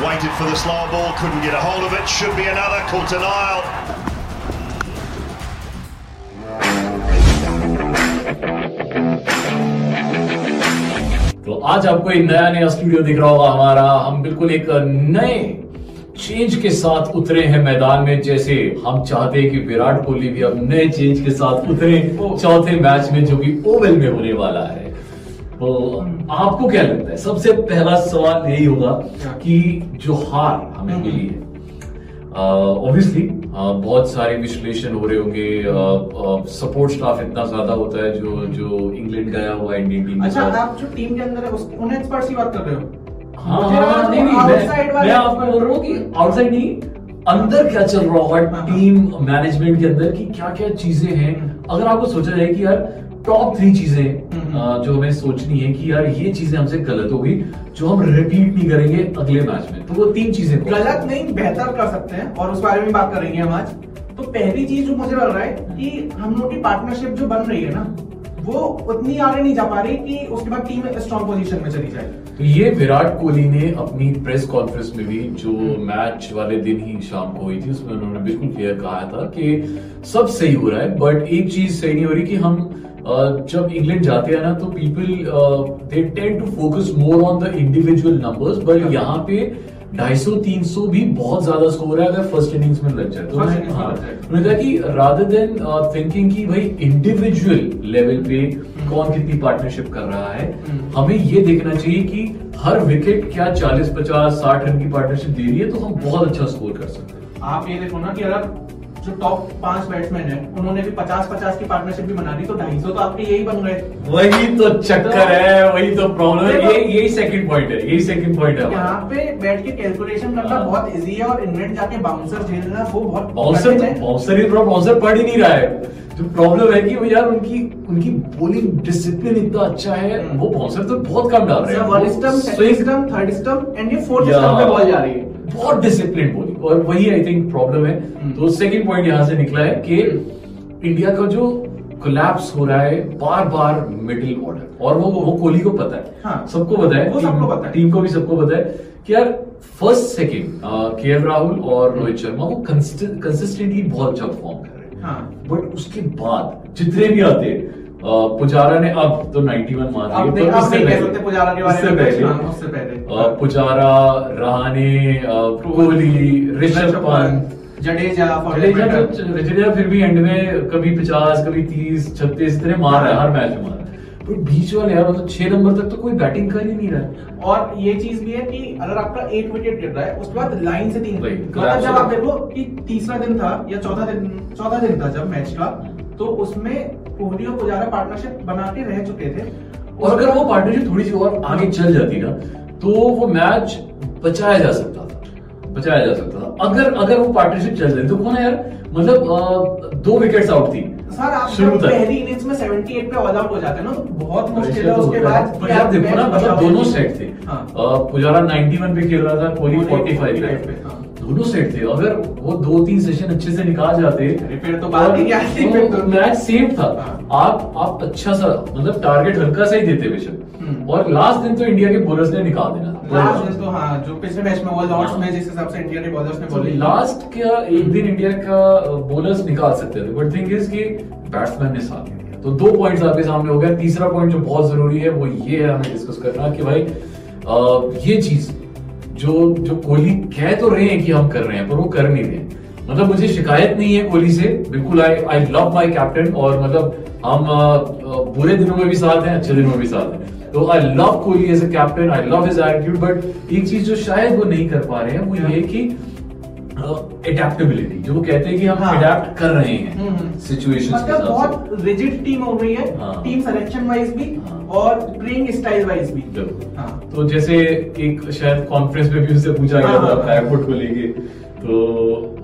Waited for the slower ball, couldn't get a hold of it. Should be another, caught an aisle. तो आज आपको एक नया studio दिख रहा होगा हमारा। हम बिल्कुल एक नए चेंज के साथ उतरे हैं मैदान में, जैसे हम चाहते हैं कि विराट कोहली भी अब नए चेंज के साथ उतरे चौथे मैच में जो कि ओवल में होने वाला है। तो आपको क्या लगता है, सबसे पहला सवाल यही होगा कि जो हार हमें मिली है, ऑब्वियसली बहुत सारे विश्लेषण हो रहे होंगे, सपोर्ट स्टाफ इतना ज्यादा होता है जो इंग्लैंड गया हुआ इंडियन टीम। अच्छा, आप जो टीम के अंदर है उन एक्सपर्ट्स की बात कर रहे हो? हाँ, मैं आपको बोल रहा हूँ कि आउटसाइड नहीं, अंदर क्या चल रहा है टीम मैनेजमेंट के अंदर की क्या क्या चीजें हैं। अगर आपको सोचा जाए कि यार टॉप 3 चीजें जो हमें सोचनी है कि यार ये चीजें हमसे गलत होगी जो हम रिपीट नहीं करेंगे अगले मैच में, तो वो 3 चीजें गलत नहीं बेहतर कर सकते हैं और उस बारे में बात करेंगे हम आज। तो पहली चीज जो मुझे लग रहा है कि हम लोग की पार्टनरशिप जो बन रही है ना, वो उतनी आगे नहीं जा पा रही कि उसके बाद टीम स्ट्रॉन्ग पोजीशन में चली जाए। तो ये विराट कोहली ने अपनी प्रेस कॉन्फ्रेंस में भी जो मैच वाले दिन ही शाम को हुई थी उसमें उन्होंने बिल्कुल क्लियर कहा था कि सब सही हो रहा है, बट एक चीज सही नहीं हो रही कि हम जब इंग्लैंड जाते हैं ना तो people they tend to focus more on the individual numbers, but यहाँ पे 250-300 भी बहुत ज्यादा स्कोर है अगर फर्स्ट इनिंग्स में लग जाए तो। उन्होंने कहा कि रादर देन थिंकिंग कि भाई इंडिविजुअल लेवल पे कौन कितनी पार्टनरशिप कर रहा है, हमें ये देखना चाहिए कि हर विकेट क्या 40-50-60 रन की पार्टनरशिप दे रही है तो हम बहुत अच्छा स्कोर कर सकते हैं। आप ये देखो ना कि अगर जो टॉप 5 बैट्समैन है उन्होंने भी 50-50 की पार्टनरशिप भी बना ली, तो 250 तो आपके यही बन गए। वही तो चक्कर है, वही तो प्रॉब्लम है, यही सेकंड पॉइंट है, यही सेकंड पॉइंट है। यहाँ पे बैठ के कैलकुलेशन करना बहुत इजी है और इंग्लैंड जाके बाउंसर झेलना वो बहुत बाउंसर पड़ ही नहीं रहा है। जो प्रॉब्लम है कि वो यार उनकी बॉलिंग डिसिप्लिन इतना अच्छा है, वो बाउंसर तो बहुत कम डाल रहे हैं, बहुत डिसिप्लिन बोली, और वही आई थिंक प्रॉब्लम है। तो सेकंड पॉइंट यहाँ से निकला है कि इंडिया का जो कोलैप्स हो रहा है बार बार मिडिल ऑर्डर, और वो कोहली को पता है, हाँ, सबको पता है, टीम को भी सबको पता है कि यार फर्स्ट सेकंड केएल राहुल और रोहित शर्मा वो कंसिस्टेंटली बहुत अच्छा परफॉर्म कर रहे हैं, हाँ, बट उसके बाद जितने भी आते हैं, पुजारा ने अब तो 91 मार दिए, पुजारा, रहाणे, कोहली, ऋषभ पंत, जडेजा फिर भी एंड में कभी 50 कभी 30-36 इतने मार रहा है हर मैच में। बीच वाले यार तो 6 नंबर तक तो कोई बैटिंग कर ही नहीं रहा। और ये चीज भी है कि अगर आपका 8 विकेट गिर रहा है उसके बाद लाइन से 3 विकेट, जब आप देखो कि तीसरा दिन था या चौथा दिन था जब मैच का, तो उसमें कोहली और पुजारा पार्टनरशिप बना के रह चुके थे, और अगर वो पार्टनरशिप थोड़ी सी और आगे चल जाती ना तो वो मैच बचाया जा सकता था। अगर वो पार्टनरशिप चल जाती तो कौन है यार, मतलब 2 विकेट्स आउट थी सर, आप पहली इनिंग्स में 78 पे ऑल आउट हो जाते हैं ना, बहुत मुश्किल है। उसके बाद यार देखो ना, मतलब दोनों सेट थे, पुजारा 91 पे खेल रहा था, कोहली 45 पे, दोनों सेट थे। अगर वो 2-3 सेशन अच्छे से निकाल जाते तो मैच सेफ था। आप अच्छा सा मतलब टारगेट हल्का सा ही देते बेशक, और लास्ट दिन तो इंडिया के बॉलर्स ने निकाल देना तो, हाँ, जो पिछले मैच में लॉर्ड्स में जिस हिसाब से इंडिया के बॉलर्स ने बोली, लास्ट का एक दिन इंडिया का बॉलर्स निकाल सकते थे, बट थिंग इज कि बैट्समैन ने साथ नहीं दिया। तो 2 पॉइंट्स आपके सामने हो गए। तीसरा पॉइंट जो बहुत जरूरी है वो ये है हमें डिस्कस करना कि भाई ये चीज जो कोहली कह तो रहे हैं कि हम कर रहे हैं पर वो कर नहीं रहे। मतलब मुझे शिकायत नहीं है कोहली से, बिल्कुल आई लव माई कैप्टन, और मतलब हम बुरे दिनों में भी साथ हैं अच्छे दिनों में भी साथ हैं, तो I love Kohli as a captain, I love his attitude, but एक चीज जो शायद वो नहीं कर पा रहे हैं वो ये कि एडेप्टेबिलिटी, जो वो कहते हैं कि हम एडेप्ट कर रहे हैं सिचुएशंस, मतलब बहुत रिजिड टीम हो रही है, टीम सिलेक्शन वाइज भी और प्लेइंग स्टाइल वाइज भी। तो जैसे एक शायद कॉन्फ्रेंस में भी उनसे पूछा गया था एयरपोर्ट को लेके, तो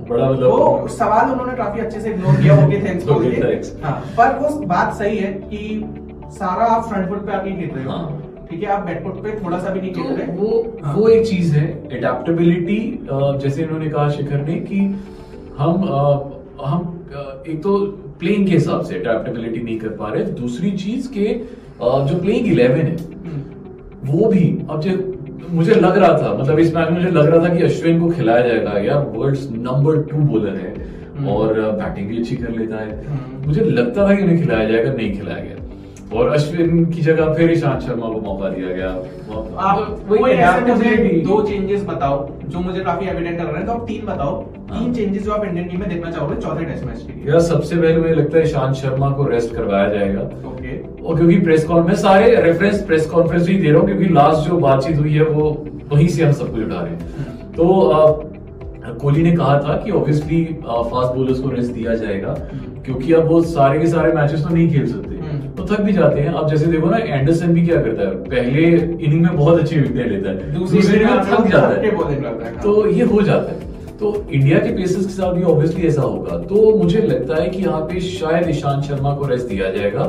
बड़ा वो सवाल उन्होंने काफी अच्छे से इग्नोर किया, ओके थैंक्स बोल के। पर वो बात सही है कि सारा आप फ्रंट फुट पे आप ही खेल रहे हो, ठीक है, आप बैकफुट पे थोड़ा सा भी नहीं खेल रहे, वो एक चीज है। एडेप्टेबिलिटी जैसे इन्होंने कहा शिखर ने कि हम एक तो प्लेइंग के हिसाब से एडेप्टेबिलिटी नहीं कर पा रहे, दूसरी चीज के जो प्लेइंग 11 है वो भी अब जो मुझे लग रहा था, मतलब इस मैच में मुझे लग रहा था कि अश्विन को खिलाया जाएगा, यार वर्ल्ड्स नंबर 2 बॉलर है और बैटिंग भी अच्छी कर लेता है, मुझे लगता था कि उन्हें खिलाया जाएगा, नहीं खिलाया गया और अश्विन की जगह फिर ईशांत शर्मा को मौका दिया गया। आप कोई ऐसे मुझे 2 चेंजेस बताओ जो मुझे काफी एविडेंट लग रहे हैं, तो आप 3 बताओ, 3 चेंजेस जो आप इंडियन टीम में देखना चाहोगे चौथे टेस्ट मैच के लिए। यार सबसे पहले मुझे लगता है ईशांत शर्मा को रेस्ट करवाया जाएगा, ओके, और क्योंकि प्रेस कॉन्फ्रेंस में सारे रेफरेंस प्रेस कॉन्फ्रेंस ही दे रहा हूँ क्योंकि लास्ट जो बातचीत हुई है वो वहीं से हम सब कुछ उठा रहे हैं। तो कोहली ने कहा था कि ऑब्वियसली फास्ट बॉलर्स को रेस्ट दिया जाएगा क्योंकि अब वो सारे के सारे मैचेस तो नहीं खेल सकते, तो थक भी जाते हैं। अब जैसे देखो ना, एंडरसन भी क्या करता है, पहले इनिंग में बहुत अच्छी विकेट लेता है, दूसरी इनिंग में थक जाता है, तो ये हो जाता है। तो इंडिया के पेसर्स के साथ भी ऑब्वियसली ऐसा होगा, तो मुझे लगता है कि यहाँ पे शायद ईशांत शर्मा को रेस्ट दिया जाएगा।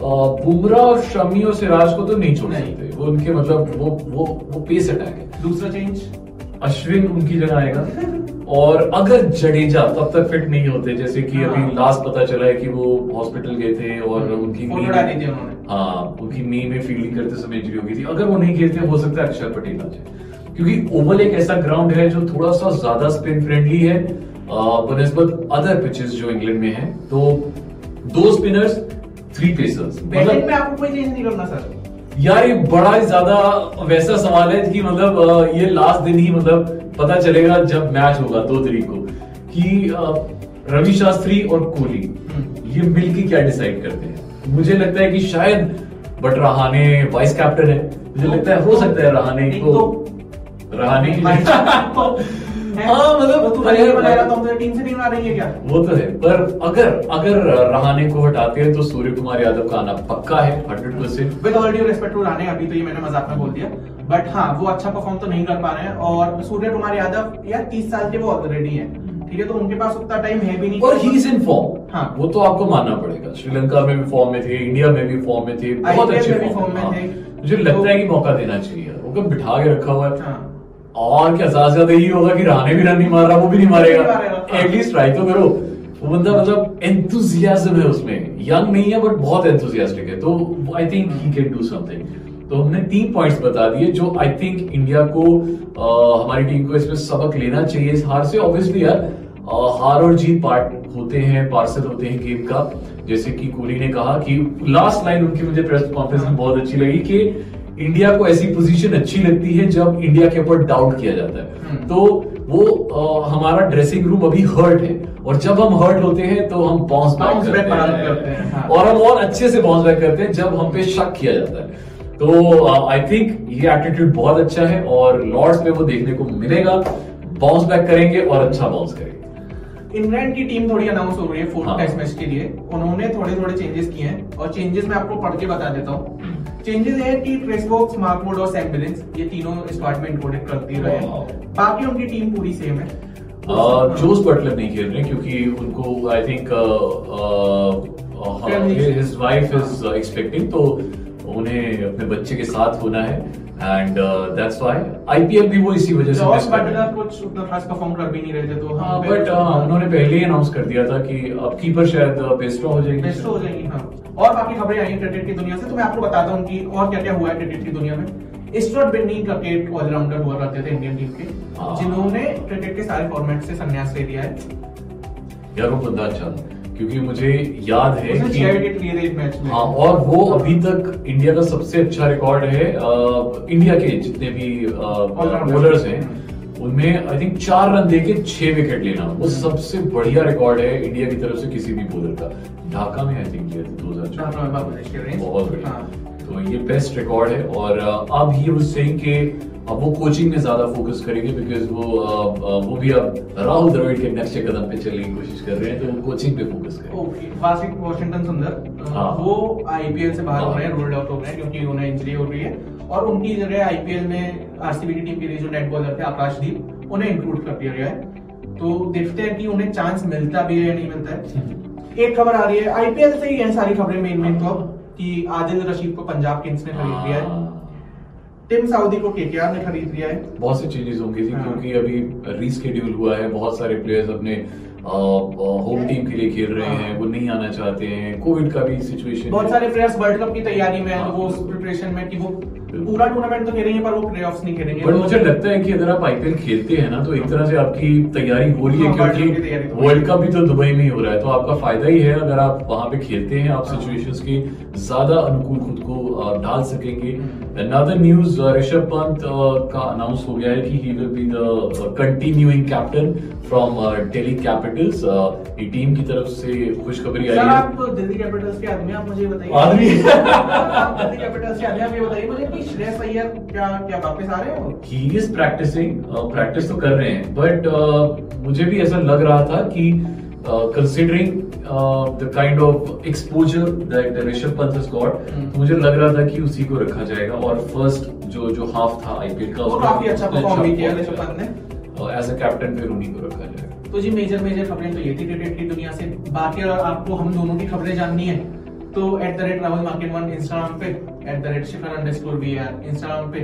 बुमराह और शमी और सिराज को तो नहीं छोड़ना चाहिए, वो उनके मतलब वो पेस अटैक है। दूसरा चेंज, अश्विन उनकी जगह आएगा और अगर जडेजा तब तक फिट नहीं होते, जैसे कि अभी लास्ट पता चला है कि वो हॉस्पिटल गए थे और उनकी नी में फील्डिंग करते समय इंजरी हो गई थी, अगर वो नहीं खेलते हो सकता है अक्षर पटेल आ जाए, क्योंकि ओवल एक ऐसा ग्राउंड है जो थोड़ा सा ज्यादा स्पिन फ्रेंडली है बनस्पत अदर पिचेस जो इंग्लैंड में है। तो 2 स्पिनर्स, 3 पेसर्स। बैटिंग में आपको कोई चेंज नहीं करना सर? यार ये बड़ा ज्यादा वैसा सवाल है कि मतलब ये लास्ट दिन ही मतलब पता चलेगा जब मैच होगा 2 तारीख को कि रवि शास्त्री और कोहली ये मिलके क्या डिसाइड करते हैं। मुझे लगता है कि शायद बट रहाणे वाइस कैप्टन है, मुझे लगता है हो सकता है रहाणे को हाँ मतलब वो तो है, पर अगर रहाणे को हटाते हैं तो सूर्य कुमार यादव का आना पक्का है 100%। With all due respect to Rahane, अभी तो ये मैंने मजाक में बोल दिया, बट हाँ वो अच्छा परफॉर्म तो नहीं कर पा रहे हैं और सूर्य कुमार यादव यार 30 साल के वो ऑलरेडी है, ठीक है, तो उनके पास उतना टाइम है भी नहीं और ही इज इन फॉर्म। हाँ वो तो आपको मानना पड़ेगा, श्रीलंका में भी फॉर्म में थे, इंडिया में भी फॉर्म में थे, बहुत अच्छे फॉर्म में थे, मुझे लगता है कि मौका देना चाहिए, उनको बिठा के रखा हुआ है और क्या ज्यादा यही होगा कि रहाणे भी रन नहीं मार रहा, वो भी नहीं मारेगा, एटलीस्ट ट्राई तो करो। वो बंदा मतलब एंथुसियाज्म है उसमें, यंग नहीं है बट बहुत एंथुसियास्टिक है, तो I think he can do something. तो हमने 3 पॉइंट्स बता दिए जो आई थिंक इंडिया को हमारी टीम को इसमें सबक लेना चाहिए इस हार से। ऑब्वियसली यार हार और जीत पार्ट होते हैं, पार्सल होते हैं गेम का। जैसे कि कोहली ने कहा कि लास्ट लाइन उनकी मुझे प्रेस कॉन्फ्रेंस में बहुत अच्छी लगी कि इंडिया को ऐसी पोजीशन अच्छी लगती है जब इंडिया के ऊपर डाउट किया जाता है, तो वो हमारा ड्रेसिंग रूम अभी हर्ट है और जब हम हर्ट होते हैं तो हम बाउंस बैक करते हैं। हाँ। और हम और अच्छे से बाउंस बैक करते हैं जब हम पे शक किया जाता है। तो आई थिंक ये एटीट्यूड बहुत अच्छा है और लॉर्ड्स में वो देखने को मिलेगा, बाउंस बैक करेंगे और अच्छा बाउंस करेंगे। इंग्लैंड की टीम थोड़ी अनाउंस हो रही है 4th टेस्ट मैच के लिए, उन्होंने थोड़े चेंजेस किए हैं और चेंजेस मैं आपको पढ़ के बता देता हूँ। चेंजेस है कि क्रिस वोक्स, मार्क वुड और सैम विलिंस, ये तीनों स्क्वाड में इंक्लूडेड कर दिए गए हैं, बाकी उनकी टीम पूरी सेम है। जोस बटलर नहीं खेल रहे क्योंकि उनको I think his wife is expecting, तो उन्हें अपने बच्चे के साथ होना है एंड दैट्स व्हाई आईपीएल भी वो इसी वजह से मिस कर रहे हैं। कुछ उतना खास परफॉर्म कर भी नहीं रहे थे तो हां, बट उन्होंने पहले ही अनाउंस कर दिया था कि अब कीपर शायद बेस्ट हो जाएगी। हां और बाकी खबरें आई क्रिकेट की दुनिया से, तो मैं आपको बताता हूं कि और क्या-क्या हुआ है क्रिकेट की दुनिया में। इशरत बिन्नी क्रिकेट ऑलराउंडर हुआ करते थे इंडियन टीम के, जिन्होंने क्रिकेट के सारे फॉर्मेट से संन्यास ले लिया है। यार वो बंदा अच्छा, क्योंकि मुझे याद है कि 6 विकेट लिए थे इस मैच में। हाँ, और वो अभी तक इंडिया का सबसे अच्छा रिकॉर्ड है। इंडिया के जितने भी बॉलर्स हैं उनमें आई थिंक 4 रन देके 6 विकेट लेना वो सबसे बढ़िया रिकॉर्ड है इंडिया की तरफ से किसी भी बॉलर का। ढाका में आई थिंक 2014 बहुत बढ़िया, तो ये बेस्ट रिकॉर्ड है। और अब ही उससे कि अब वो कोचिंग में ज्यादा फोकस करेंगे बिकॉज वो भी अब राहुल द्रविड़ के नेक्स्ट कदम पे चलने की कोशिश कर रहे हैं, तो वो कोचिंग पे फोकस करेंगे। ओके, वाशिंगटन सुंदर वो आईपीएल से बाहर हो रहे हैं, रोल्ड आउट हो रहे हैं क्योंकि उन्हें इंजरी हो रही है और उनकी जगह आईपीएल में आरसीबी की टीम के लिए जो नेट बॉलर थे आकाश दीप, उन्हें इंक्लूड कर दिया गया है। तो देखते हैं कि उन्हें चांस मिलता भी है या नहीं मिलता है। एक खबर आ रही है आईपीएल से ही है सारी खबरें मेन तो, कि आदिल रशीद को पंजाब किंग्स ने खरीद लिया है, टिम साउदी को केकेआर ने खरीद लिया है। बहुत सी चीजें होंगी थी क्योंकि अभी रीस्केड्यूल हुआ है, बहुत सारे प्लेयर्स अपने होम टीम के लिए खेल रहे हैं, वो नहीं आना चाहते हैं, कोविड का भी सिचुएशन, बहुत सारे प्लेयर्स वर्ल्ड कप की तैयारी में है, वो प्रिपरेशन में कि वो पूरा टूर्नामेंट तो खेलेंगे पर वो प्लेऑफ्स नहीं खेलेंगे। बट मुझे लगता है कि अगर आप आईपीएल खेलते हैं ना तो एक तरह से आपकी तैयारी हो रही है क्योंकि वर्ल्ड कप भी तो दुबई में ही हो रहा है, तो आपका फायदा ही है अगर आप वहां पे खेलते हैं, आप सिचुएशंस के ज्यादा अनुकूल खुद को डाल सकेंगे। अनदर न्यूज, ऋषभ पंत का अनाउंस हो गया है कि he will be the continuing captain from Delhi Capitals. Team की तरफ से खुशखबरी आई है। आप दिल्ली कैपिटल्स के आदमी, आप मुझे बताइए, आदमी दिल्ली कैपिटल्स के आदमी, आप ये बताइए मुझे श्रेयस अय्यर क्या वापस आ रहे हो? He is practicing, practice तो कर रहे हैं, but मुझे भी ऐसा लग रहा था कि considering the kind of exposure that Rishabh Pant has got, मुझे लग रहा था कि उसी को रखा जाएगा और फर्स्ट जो हाफ था आईपीएल का वो काफी अच्छा परफॉर्म भी किया ऋषभ पंत ने, एज अ कैप्टन फिर उन्हीं को रखा जाएगा। तो जी मेजर खबरें तो ये थी क्रिकेट की दुनिया से, बाकी अगर आपको हम दोनों की खबरें जाननी है तो @ravilmarket1 इंस्टाग्राम पे, @shikhar_br इंस्टाग्राम पे,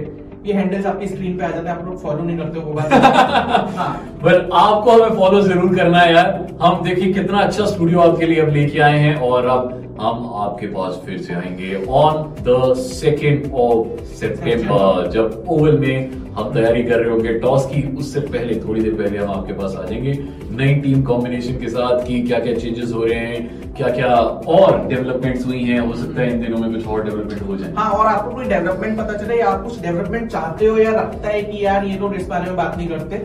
ये हैंडल्स आपकी स्क्रीन पे आ जाते हैं, आप लोग फॉलो नहीं करते हो बात। बट आपको हमें फॉलो जरूर करना है यार, हम देखिए कितना अच्छा स्टूडियो आपके लिए अब लेके आए हैं और अब हम आपके पास फिर से आएंगे on the 2nd of September, जब ओवल में हम तैयारी कर रहे होंगे टॉस की, उससे पहले थोड़ी देर पहले हम आपके पास आ जाएंगे नई टीम कॉम्बिनेशन के साथ कि क्या क्या चेंजेस हो रहे हैं, क्या क्या और डेवलपमेंट्स हुई हैं, हो सकता है इन दिनों में कुछ और डेवलपमेंट हो जाए। हाँ, और आपको कोई डेवलपमेंट पता चले या आप कुछ डेवलपमेंट चाहते हो या लगता है कि यार ये लोग इस बारे में बात नहीं करते,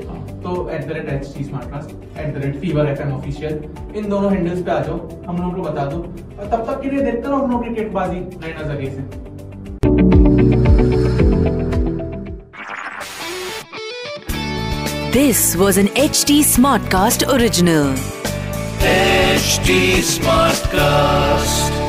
तो @HT Smartcast, @FeverFM ऑफिशियल, इन दोनों हैंडल्स पे आ जाओ, हम लोगों को बता दो, और तब तक के लिए देखते रहो हम लोग क्रिकेटबाजी नए नजरिए से। This was an HD Smartcast original. HD Smartcast.